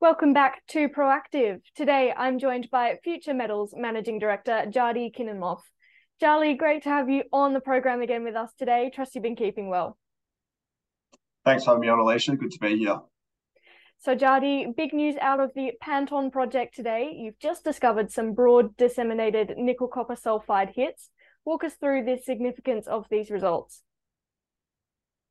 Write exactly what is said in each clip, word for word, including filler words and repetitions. Welcome back to Proactive. Today I'm joined by Future Metals Managing Director Jardi Kinnamoff. Jardi, great to have you on the program again with us today. Trust you've been keeping well. Thanks for having me on, Alicia. Good to be here. So Jardi, big news out of the Panton project today. You've just discovered some broad disseminated nickel copper sulfide hits. Walk us through the significance of these results.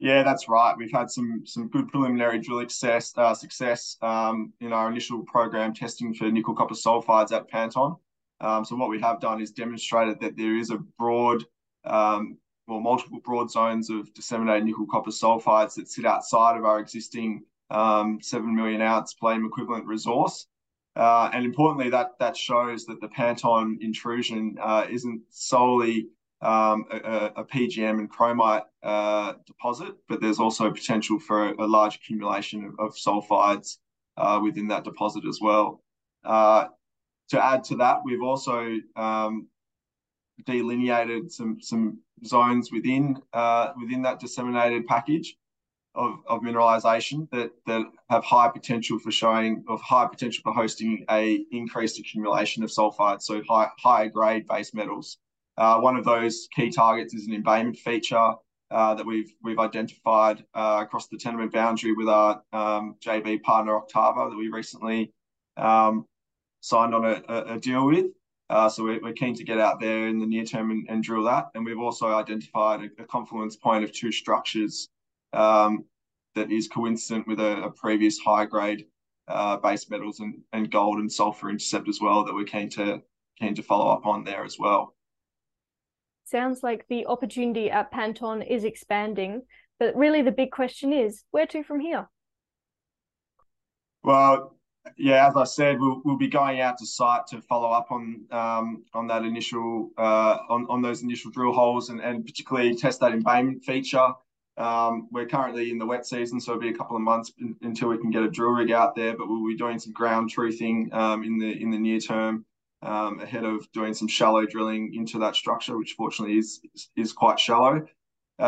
Yeah, that's right. We've had some some good preliminary drill success, uh, success um, in our initial program testing for nickel copper sulfides at Panton. Um, so what we have done is demonstrated that there is a broad, um, well, multiple broad zones of disseminated nickel copper sulfides that sit outside of our existing um, seven million ounce palladium equivalent resource. Uh, and importantly, that that shows that the Panton intrusion uh, isn't solely Um, a, a P G M and chromite uh, deposit, but there's also potential for a, a large accumulation of, of sulfides uh, within that deposit as well. Uh, to add to that, we've also um, delineated some some zones within uh, within that disseminated package of, of mineralization that that have high potential for showing of high potential for hosting a increased accumulation of sulfides, so high, higher grade base metals. Uh, one of those key targets is an embayment feature uh, that we've we've identified uh, across the tenement boundary with our um, J V partner Octava that we recently um, signed on a, a deal with. Uh, so we're, we're keen to get out there in the near term and, and drill that. And we've also identified a, a confluence point of two structures um, that is coincident with a, a previous high grade uh, base metals and, and gold and sulfur intercept as well that we're keen to keen to follow up on there as well. Sounds like the opportunity at Panton is expanding, but really the big question is, where to from here? Well, yeah, as I said, we'll, we'll be going out to site to follow up on um, on that initial uh, on on those initial drill holes and and particularly test that embayment feature. Um, we're currently in the wet season, so it'll be a couple of months in, until we can get a drill rig out there. But we'll be doing some ground truthing um, in the in the near term. Um, ahead of doing some shallow drilling into that structure, which fortunately is is, is quite shallow,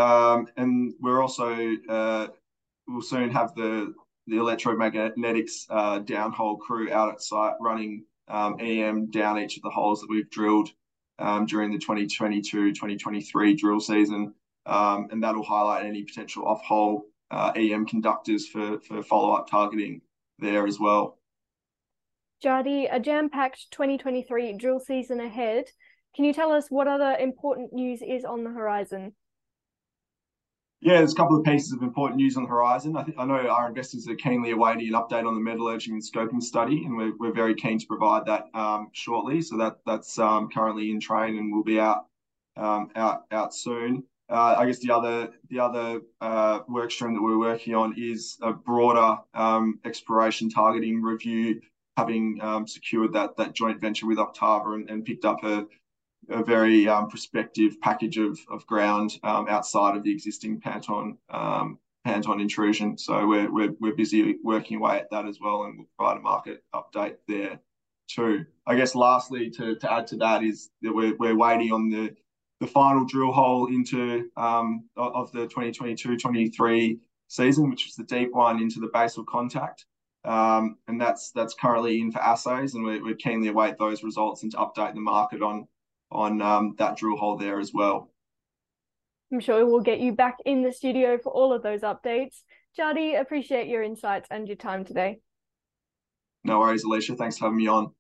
um, and we're also uh, we'll soon have the the electromagnetics uh, downhole crew out at site running um, E M down each of the holes that we've drilled um, during the twenty twenty-two twenty twenty-three drill season, um, and that'll highlight any potential off-hole uh, E M conductors for for follow-up targeting there as well. Jardi, a jam-packed twenty twenty-three drill season ahead. Can you tell us what other important news is on the horizon? Yeah, there's a couple of pieces of important news on the horizon. I, think, I know our investors are keenly awaiting an update on the metallurgy and scoping study, and we're, we're very keen to provide that um, shortly. So that that's um, currently in train and will be out um, out out soon. Uh, I guess the other the other uh, work stream that we're working on is a broader um, exploration targeting review. Having um, secured that that joint venture with Octava and, and picked up a, a very um, prospective package of, of ground um, outside of the existing Panton um, Panton intrusion, so we're, we're we're busy working away at that as well, and we'll provide a market update there too. I guess lastly, to to add to that is that we're we're waiting on the the final drill hole into um, of the twenty twenty-two twenty-three season, which is the deep one into the basal contact. Um, and that's that's currently in for assays, and we, we keenly await those results and to update the market on on um, that drill hole there as well. I'm sure we'll get you back in the studio for all of those updates. Jardi, appreciate your insights and your time today. No worries, Alicia. Thanks for having me on.